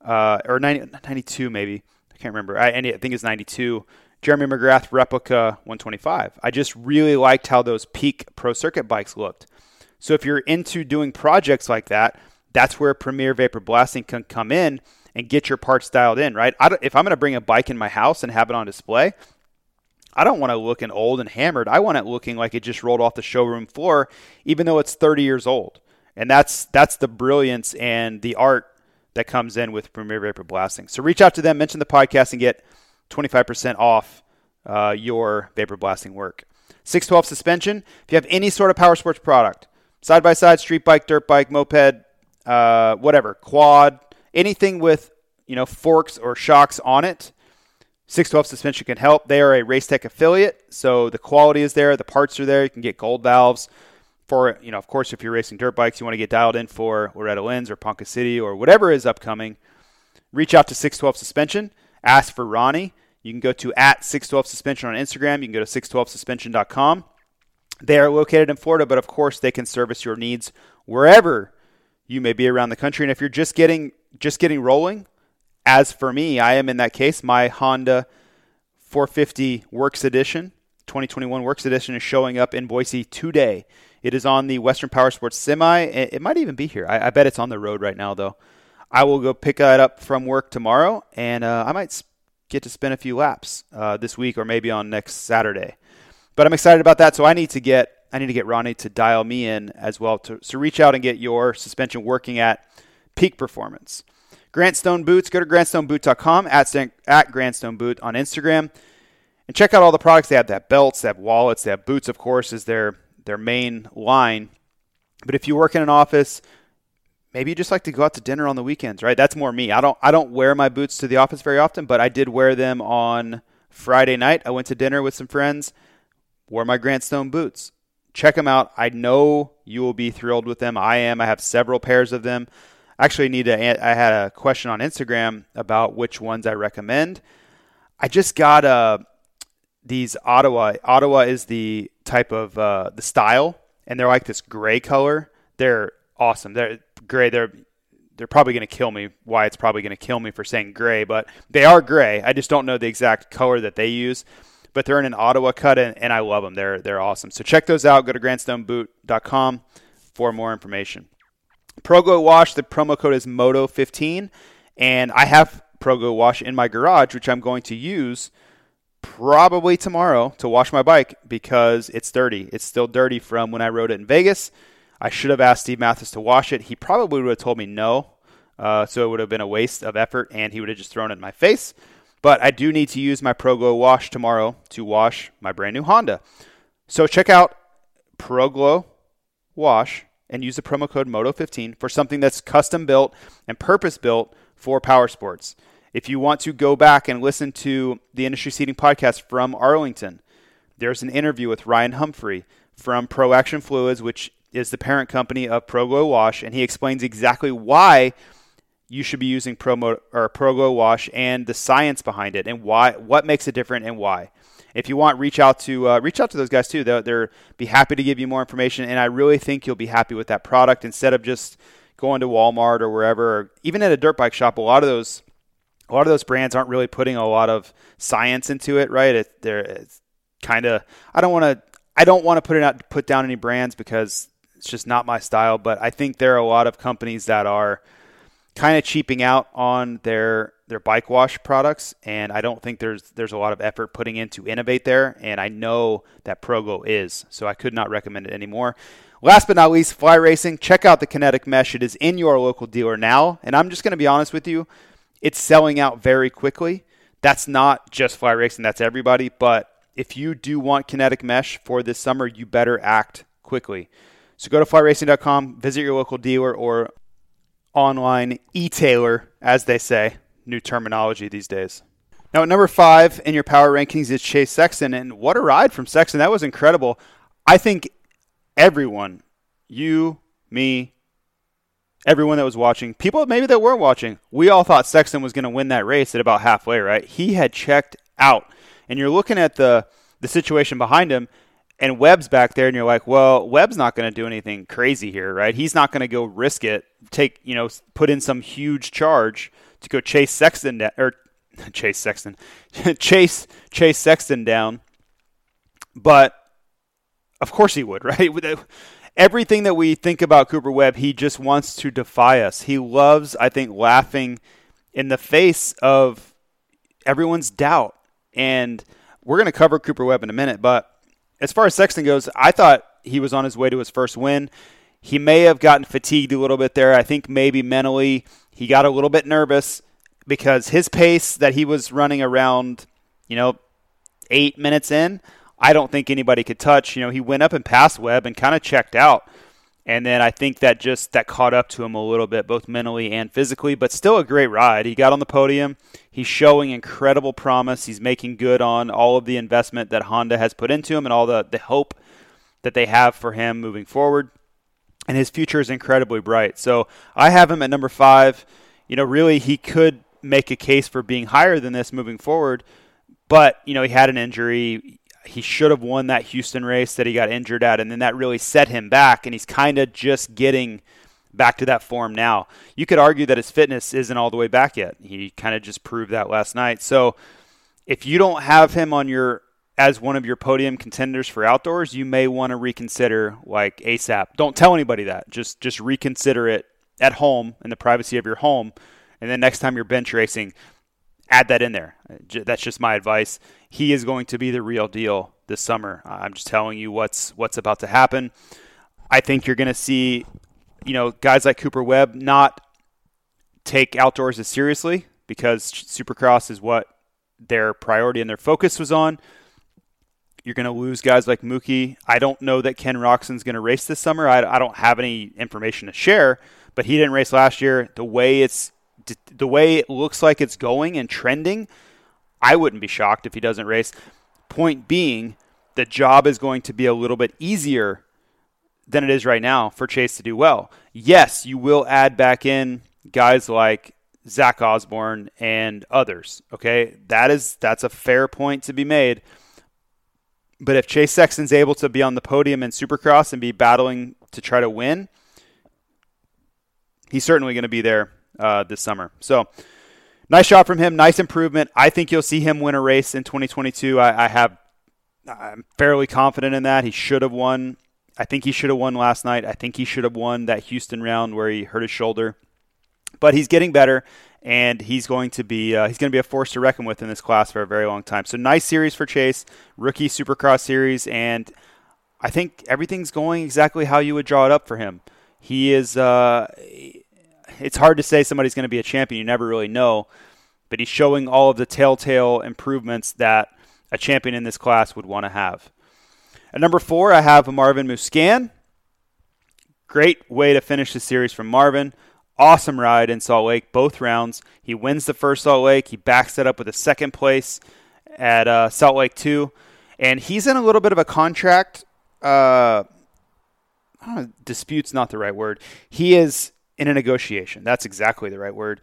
uh, or ninety, ninety-two maybe. I can't remember. I, I think it's ninety-two. Jeremy McGrath replica one twenty-five. I just really liked how those peak pro circuit bikes looked. So if you're into doing projects like that, that's where Premier Vapor Blasting can come in and get your parts dialed in, right? I don't, if I'm going to bring a bike in my house and have it on display, I don't want it looking old and hammered. I want it looking like it just rolled off the showroom floor, even though it's thirty years old. And that's that's the brilliance and the art that comes in with Premier Vapor Blasting. So reach out to them, mention the podcast, and get twenty-five percent off uh, your Vapor Blasting work. six twelve Suspension. If you have any sort of power sports product, side-by-side, street bike, dirt bike, moped, uh, whatever, quad, anything with, you know, forks or shocks on it, six twelve Suspension can help. They are a Racetech affiliate, so the quality is there. The parts are there. You can get gold valves for, you know, of course, if you're racing dirt bikes, you want to get dialed in for Loretta Lynn's or Ponca City or whatever is upcoming. Reach out to six twelve Suspension. Ask for Ronnie. You can go to at six twelve Suspension on Instagram. You can go to six twelve suspension dot com. They are located in Florida, but of course they can service your needs wherever you may be around the country. And if you're just getting just getting rolling, as for me, I am in that case. My Honda four fifty Works Edition, twenty twenty-one Works Edition, is showing up in Boise today. It is on the Western Power Sports Semi. It might even be here. I, I bet it's on the road right now, though. I will go pick that up from work tomorrow, and uh, I might get to spin a few laps uh, this week or maybe on next Saturday. But I'm excited about that, so I need to get I need to get Ronnie to dial me in as well to, so reach out and get your suspension working at peak performance. Grant Stone Boots, go to grant stone boot dot com, at, at Grant Stone Boot on Instagram, and check out all the products. They have that belts, they have wallets, they have boots, of course, is their, their main line. But if you work in an office, maybe you just like to go out to dinner on the weekends, right? That's more me. I don't I don't wear my boots to the office very often, but I did wear them on Friday night. I went to dinner with some friends, wore my Grant Stone boots. Check them out. I know you will be thrilled with them. I am. I have several pairs of them. I actually need to, I had a question on Instagram about which ones I recommend. I just got uh, these Ottawa. Ottawa is the type of, uh, the style, and they're like this gray color. They're awesome. They're gray. They're they're probably going to kill me. Why it's probably going to kill me for saying gray, but they are gray. I just don't know the exact color that they use, but they're in an Ottawa cut, and, and I love them. They're they're awesome. So check those out. Go to grant stone boot dot com for more information. Pro Glow Wash. The promo code is moto fifteen, and I have Pro Glow Wash in my garage, which I'm going to use probably tomorrow to wash my bike because it's dirty. It's still dirty from when I rode it in Vegas. I should have asked Steve Mathis to wash it. He probably would have told me no, uh, so it would have been a waste of effort, and he would have just thrown it in my face. But I do need to use my Pro Glow Wash tomorrow to wash my brand new Honda. So check out Pro Glow Wash and use the promo code moto fifteen for something that's custom built and purpose built for power sports. If you want to go back and listen to the Industry Seating podcast from Arlington, there's an interview with Ryan Humphrey from Pro Action Fluids, which is the parent company of Pro Glow Wash, and he explains exactly why you should be using Pro, or Pro Glow Wash and the science behind it and why, what makes it different and why. If you want, reach out to uh, reach out to those guys too. They'll they'll be happy to give you more information, and I really think you'll be happy with that product instead of just going to Walmart or wherever, or even at a dirt bike shop. A lot of those a lot of those brands aren't really putting a lot of science into it, right? It, they're it's kind of I don't want to I don't want to put it out put down any brands because it's just not my style, but I think there are a lot of companies that are kind of cheaping out on their their bike wash products, and I don't think there's there's a lot of effort putting in to innovate there, and I know that Pro Glow is, so I could not recommend it anymore. Last but not least, Fly Racing. Check out the Kinetic Mesh. It is in your local dealer now, and I'm just going to be honest with you, it's selling out very quickly. That's not just Fly Racing, that's everybody, but if you do want Kinetic Mesh for this summer, you better act quickly. So go to fly racing dot com, visit your local dealer or online e-tailer, as they say. New terminology these days. Now at number five in your power rankings is Chase Sexton. And what a ride from Sexton. That was incredible. I think everyone, you, me, everyone that was watching, people maybe that weren't watching, we all thought Sexton was going to win that race at about halfway, right? He had checked out. And you're looking at the the situation behind him, and Webb's back there, and you're like, well, Webb's not going to do anything crazy here, right? He's not going to go risk it, take, you know, put in some huge charge to go chase Sexton down, or chase Sexton, chase Chase Sexton down. But of course he would, right? Everything that we think about Cooper Webb, he just wants to defy us. He loves, I think, laughing in the face of everyone's doubt. And we're going to cover Cooper Webb in a minute, but as far as Sexton goes, I thought he was on his way to his first win. He may have gotten fatigued a little bit there. I think maybe mentally he got a little bit nervous because his pace that he was running around, you know, eight minutes in, I don't think anybody could touch. You know, he went up and passed Webb and kind of checked out. And then I think that just that caught up to him a little bit, both mentally and physically, but still a great ride. He got on the podium. He's showing incredible promise. He's making good on all of the investment that Honda has put into him and all the, the hope that they have for him moving forward. And his future is incredibly bright. So I have him at number five. You know, really, he could make a case for being higher than this moving forward, but, you know, he had an injury. He should have won that Houston race that he got injured at, and then that really set him back, and he's kind of just getting back to that form now. You could argue that his fitness isn't all the way back yet. He kind of just proved that last night. So if you don't have him on your as one of your podium contenders for outdoors, you may want to reconsider like ASAP. Don't tell anybody that. Just just reconsider it at home in the privacy of your home, and then next time you're bench racing, add that in there. That's just my advice. He is going to be the real deal this summer. I'm just telling you what's what's about to happen. I think you're going to see, you know, guys like Cooper Webb not take outdoors as seriously because Supercross is what their priority and their focus was on. You're going to lose guys like Mookie. I don't know that Ken Roczen's going to race this summer. I, I don't have any information to share, but he didn't race last year. The way it's the way it looks like it's going and trending, I wouldn't be shocked if he doesn't race. Point being, the job is going to be a little bit easier than it is right now for Chase to do well. Yes, you will add back in guys like Zach Osborne and others. Okay, that is that's a fair point to be made. But if Chase Sexton's able to be on the podium in Supercross and be battling to try to win, he's certainly going to be there uh, this summer. So nice job from him. Nice improvement. I think you'll see him win a race in twenty twenty-two. I, I have, I'm fairly confident in that. He should have won. I think he should have won last night. I think he should have won that Houston round where he hurt his shoulder. But he's getting better, and he's going to be uh, he's going to be a force to reckon with in this class for a very long time. So nice series for Chase, rookie Supercross series, and I think everything's going exactly how you would draw it up for him. He is. Uh, it's hard to say somebody's going to be a champion. You never really know, but he's showing all of the telltale improvements that a champion in this class would want to have. At number four, I have Marvin Musquin. Great way to finish the series from Marvin. Awesome ride in Salt Lake, both rounds. He wins the first Salt Lake. He backs it up with a second place at uh, Salt Lake two. And he's in a little bit of a contract. Uh, I don't know, dispute's not the right word. He is in a negotiation. That's exactly the right word.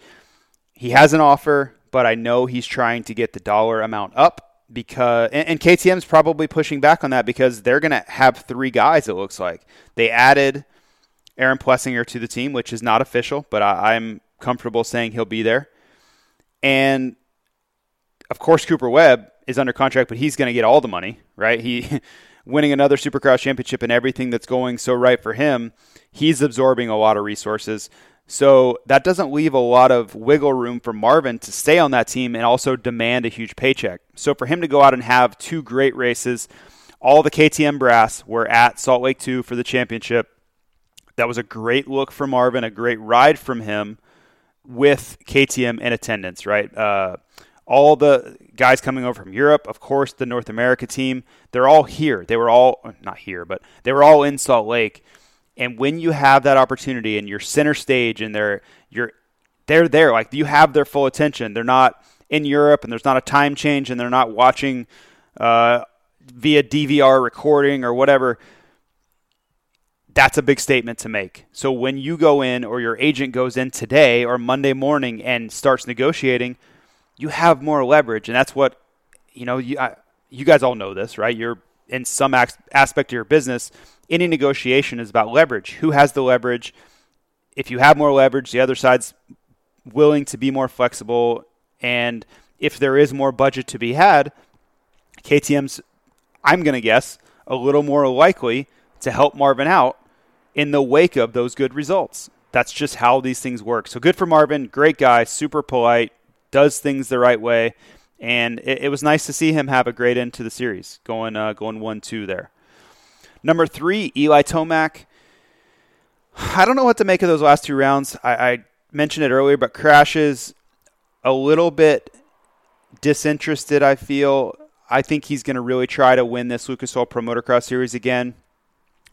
He has an offer, but I know he's trying to get the dollar amount up. Because and, and K T M's probably pushing back on that because they're going to have three guys, it looks like. They added Aaron Plessinger to the team, which is not official, but I, I'm comfortable saying he'll be there. And, of course, Cooper Webb is under contract, but he's going to get all the money, right? He winning another Supercross championship and everything that's going so right for him, he's absorbing a lot of resources. So that doesn't leave a lot of wiggle room for Marvin to stay on that team and also demand a huge paycheck. So for him to go out and have two great races, all the K T M brass were at Salt Lake two for the championship. That was a great look for Marvin, a great ride from him with K T M in attendance, right? Uh, all the guys coming over from Europe, of course, the North America team, they're all here. They were all, not here, but they were all in Salt Lake. And when you have that opportunity and you're center stage and they're you're they're there, like you have their full attention. They're not in Europe and there's not a time change and they're not watching uh, via D V R recording or whatever. That's a big statement to make. So when you go in or your agent goes in today or Monday morning and starts negotiating, you have more leverage. And that's what, you know, you, I, you guys all know this, right? You're in some as- aspect of your business. Any negotiation is about leverage. Who has the leverage? If you have more leverage, the other side's willing to be more flexible. And if there is more budget to be had, K T M's, I'm going to guess, a little more likely to help Marvin out in the wake of those good results. That's just how these things work. So good for Marvin, great guy, super polite, does things the right way, and it, it was nice to see him have a great end to the series, going uh, going one two there. Number three, Eli Tomac. I don't know what to make of those last two rounds. I, I mentioned it earlier, but crashes a little bit disinterested, I feel. I think he's going to really try to win this Lucas Oil Pro Motocross Series again.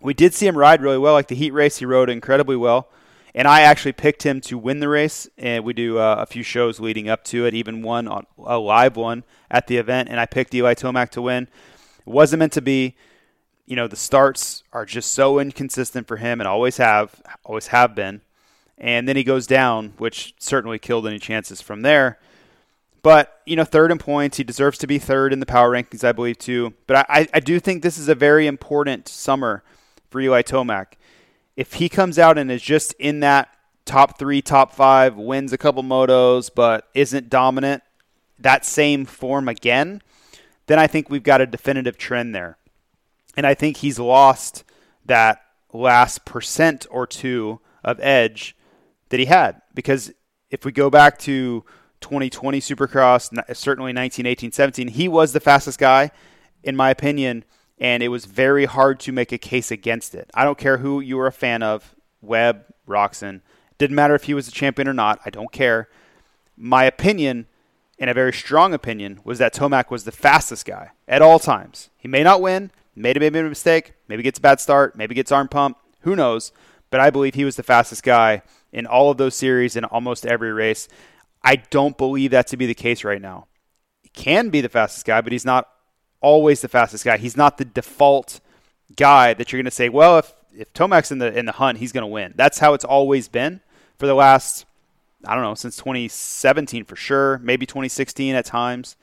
We did see him ride really well. Like the heat race, he rode incredibly well. And I actually picked him to win the race. And we do uh, a few shows leading up to it, even one, on, a live one at the event. And I picked Eli Tomac to win. It wasn't meant to be. You know, the starts are just so inconsistent for him and always have, always have been. And then he goes down, which certainly killed any chances from there. But, you know, third in points. He deserves to be third in the power rankings, I believe, too. But I, I do think this is a very important summer for Eli Tomac. If he comes out and is just in that top three, top five, wins a couple motos, but isn't dominant, that same form again, then I think we've got a definitive trend there. And I think he's lost that last percent or two of edge that he had. Because if we go back to twenty twenty Supercross, certainly nineteen, eighteen, seventeen, he was the fastest guy. in my opinion, and it was very hard to make a case against it. I don't care who you were a fan of, Webb, Roczen. Didn't matter if he was a champion or not. I don't care. My opinion, and a very strong opinion, was that Tomac was the fastest guy at all times. He may not win, may have made a mistake, maybe gets a bad start, maybe gets arm pump, who knows. But I believe he was the fastest guy in all of those series in almost every race. I don't believe that to be the case right now. He can be the fastest guy, but he's not always the fastest guy. He's not the default guy that you're going to say, well, if, if Tomac's in the in the hunt, he's going to win. That's how it's always been for the last, I don't know, since twenty seventeen for sure, maybe twenty sixteen at times.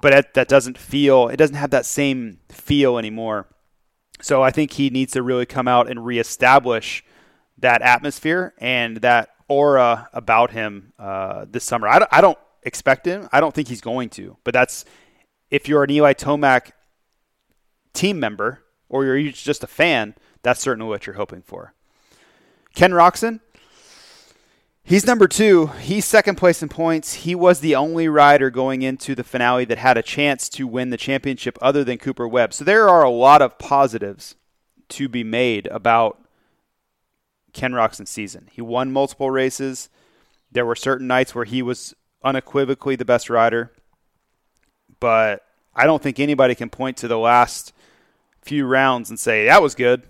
But it, that doesn't feel, it doesn't have that same feel anymore. So I think he needs to really come out and reestablish that atmosphere and that aura about him uh, this summer. I don't, I don't expect him. I don't think he's going to. But that's, if you're an Eli Tomac team member or you're just a fan, that's certainly what you're hoping for. Ken Roczen, he's number two. He's second place in points. He was the only rider going into the finale that had a chance to win the championship other than Cooper Webb. So there are a lot of positives to be made about Ken Roczen's season. He won multiple races. There were certain nights where he was unequivocally the best rider. But I don't think anybody can point to the last few rounds and say, that was good.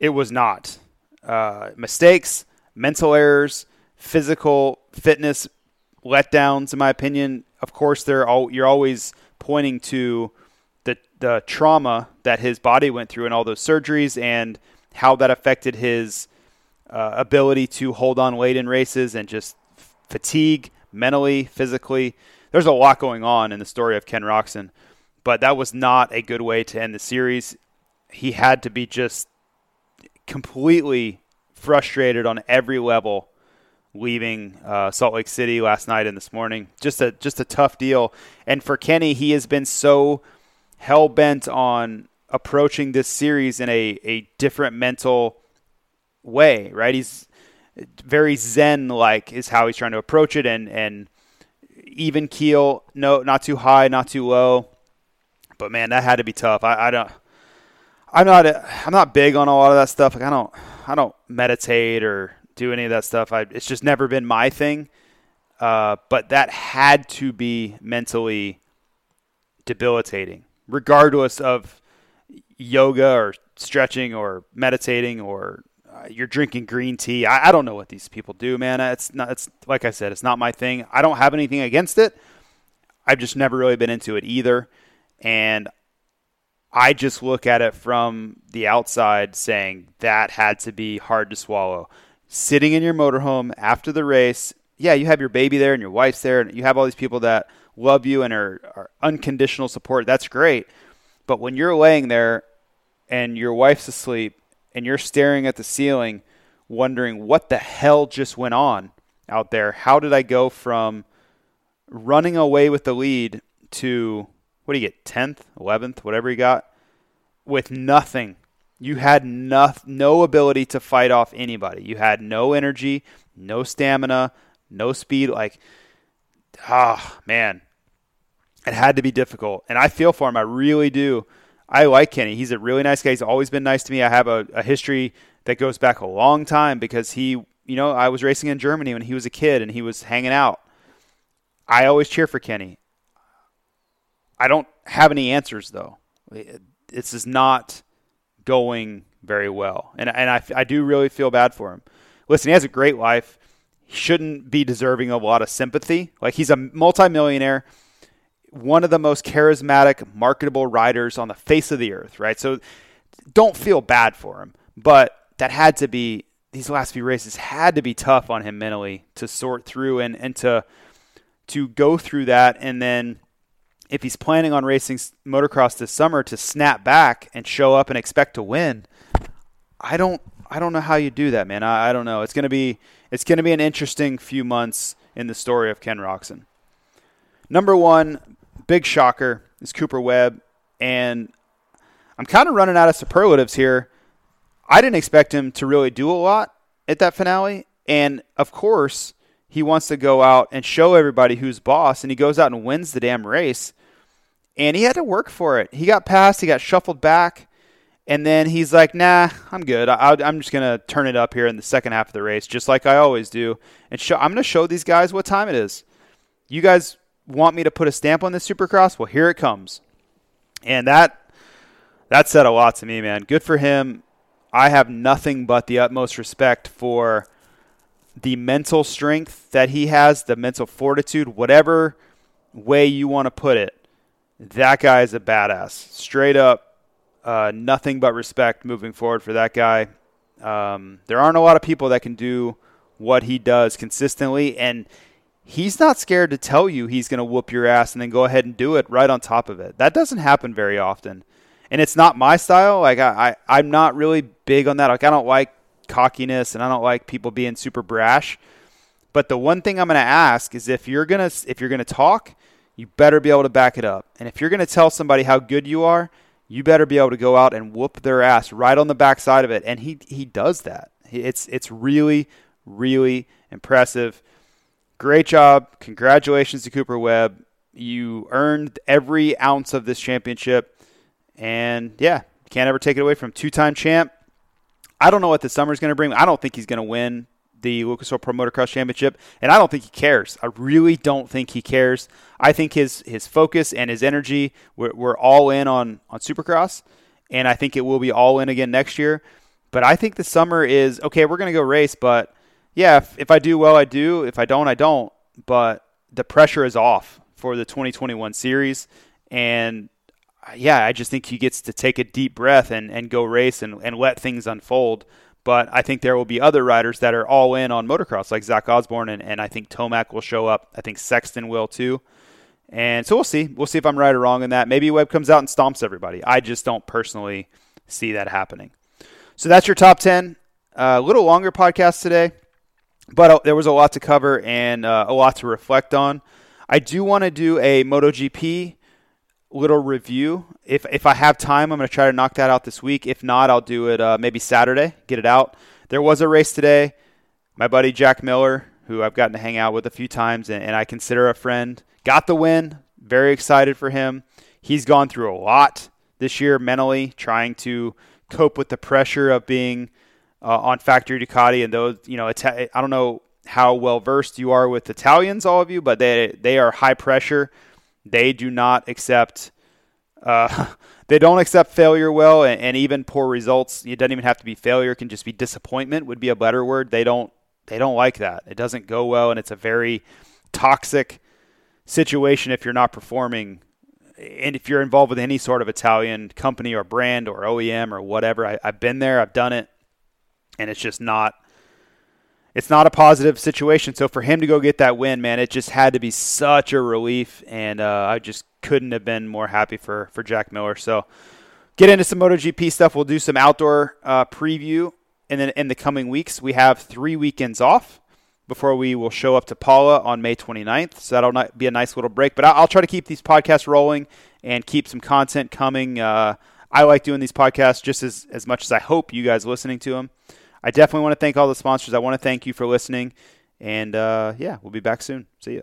It was not. Uh, mistakes, mental errors, physical fitness letdowns, in my opinion. Of course, they're all, you're always pointing to the the trauma that his body went through and all those surgeries and how that affected his Uh, ability to hold on late in races and just f- fatigue mentally, physically. There's a lot going on in the story of Ken Roczen, but that was not a good way to end the series. He had to be just completely frustrated on every level leaving uh, Salt Lake City last night and this morning. Just a just a tough deal. And for Kenny, he has been so hell-bent on approaching this series in a, a different mental way, right? He's very zen like is how he's trying to approach it, and and even keel, no, not too high, not too low. But man, that had to be tough. I, I don't I'm not a, I'm not big on a lot of that stuff. Like I don't I don't meditate or do any of that stuff. I it's just never been my thing. Uh but that had to be mentally debilitating, regardless of yoga or stretching or meditating or you're drinking green tea. I, I don't know what these people do, man. It's not, it's like I said, it's not my thing. I don't have anything against it. I've just never really been into it either. And I just look at it from the outside saying that had to be hard to swallow. Sitting in your motorhome after the race. Yeah. You have your baby there and your wife's there and you have all these people that love you and are, are unconditional support. That's great. But when you're laying there and your wife's asleep, and you're staring at the ceiling wondering what the hell just went on out there. How did I go from running away with the lead to, what do you get, tenth, eleventh, whatever you got, with nothing? You had no, no ability to fight off anybody. You had no energy, no stamina, no speed. Like, ah, man, it had to be difficult. And I feel for him. I really do. I like Kenny. He's a really nice guy. He's always been nice to me. I have a, a history that goes back a long time because he, you know, I was racing in Germany when he was a kid and he was hanging out. I always cheer for Kenny. I don't have any answers though. This is not going very well. And, and I, I do really feel bad for him. Listen, he has a great life. He shouldn't be deserving of a lot of sympathy. Like he's a multimillionaire. One of the most charismatic, marketable riders on the face of the earth, right? So don't feel bad for him, but that had to be, these last few races had to be tough on him mentally to sort through and, and to, to go through that. And then if he's planning on racing motocross this summer, to snap back and show up and expect to win. I don't, I don't know how you do that, man. I, I don't know. It's going to be, it's going to be an interesting few months in the story of Ken Roczen. Number one, big shocker is Cooper Webb, and I'm kind of running out of superlatives here. I didn't expect him to really do a lot at that finale, and of course, he wants to go out and show everybody who's boss, and he goes out and wins the damn race, and he had to work for it. He got passed, he got shuffled back, and then he's like, nah, I'm good. I, I'm just going to turn it up here in the second half of the race, just like I always do. And show, I'm going to show these guys what time it is. You guys want me to put a stamp on this Supercross? Well, here it comes. And that that said a lot to me, man. Good for him. I have nothing but the utmost respect for the mental strength that he has, the mental fortitude, whatever way you want to put it. That guy is a badass. Straight up, uh, nothing but respect moving forward for that guy. Um, there aren't a lot of people that can do what he does consistently, and he's not scared to tell you he's going to whoop your ass and then go ahead and do it right on top of it. That doesn't happen very often. And it's not my style. Like I, I, I'm not really big on that. Like I don't like cockiness and I don't like people being super brash. But the one thing I'm going to ask is if you're going to, if you're going to talk, you better be able to back it up. And if you're going to tell somebody how good you are, you better be able to go out and whoop their ass right on the backside of it. And he, he does that. It's, it's really, really impressive. Great job. Congratulations to Cooper Webb. You earned every ounce of this championship. And, yeah, can't ever take it away from him. Two-time champ. I don't know what the summer's going to bring. I don't think he's going to win the Lucas Oil Pro Motocross Championship, and I don't think he cares. I really don't think he cares. I think his his focus and his energy, we're, we're all in on, on Supercross, and I think it will be all in again next year. But I think the summer is, okay, we're going to go race, but, yeah, if, if I do well, I do. If I don't, I don't. But the pressure is off for the twenty twenty-one series. And, yeah, I just think he gets to take a deep breath and, and go race and, and let things unfold. But I think there will be other riders that are all in on motocross, like Zach Osborne, and, and I think Tomac will show up. I think Sexton will too. And so we'll see. We'll see if I'm right or wrong in that. Maybe Webb comes out and stomps everybody. I just don't personally see that happening. So that's your top ten. A uh, little longer podcast today. But there was a lot to cover and uh, a lot to reflect on. I do want to do a MotoGP little review. If if I have time, I'm going to try to knock that out this week. If not, I'll do it uh, maybe Saturday, get it out. There was a race today. My buddy Jack Miller, who I've gotten to hang out with a few times and, and I consider a friend, got the win. Very excited for him. He's gone through a lot this year mentally, trying to cope with the pressure of being Uh, on factory Ducati, and those, you know, Ita- I don't know how well versed you are with Italians, all of you, but they they are high pressure. They do not accept, uh, they don't accept failure well, and, and even poor results. It doesn't even have to be failure; it can just be disappointment. Would be a better word. They don't they don't like that. It doesn't go well, and it's a very toxic situation if you're not performing. And if you're involved with any sort of Italian company or brand or O E M or whatever, I, I've been there. I've done it. And it's just not, it's not a positive situation. So for him to go get that win, man, it just had to be such a relief. And uh, I just couldn't have been more happy for, for Jack Miller. So get into some MotoGP stuff. We'll do some outdoor uh, preview. And then in the coming weeks, we have three weekends off before we will show up to Paula on May twenty-ninth. So that'll be a nice little break. But I'll try to keep these podcasts rolling and keep some content coming. Uh, I like doing these podcasts just as, as much as I hope you guys listening to them. I definitely want to thank all the sponsors. I want to thank you for listening. And, uh, yeah, we'll be back soon. See ya.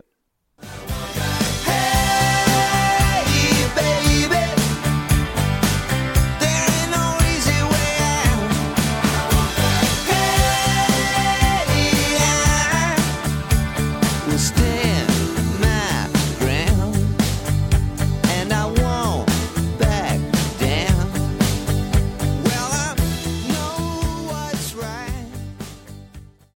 Hey, baby,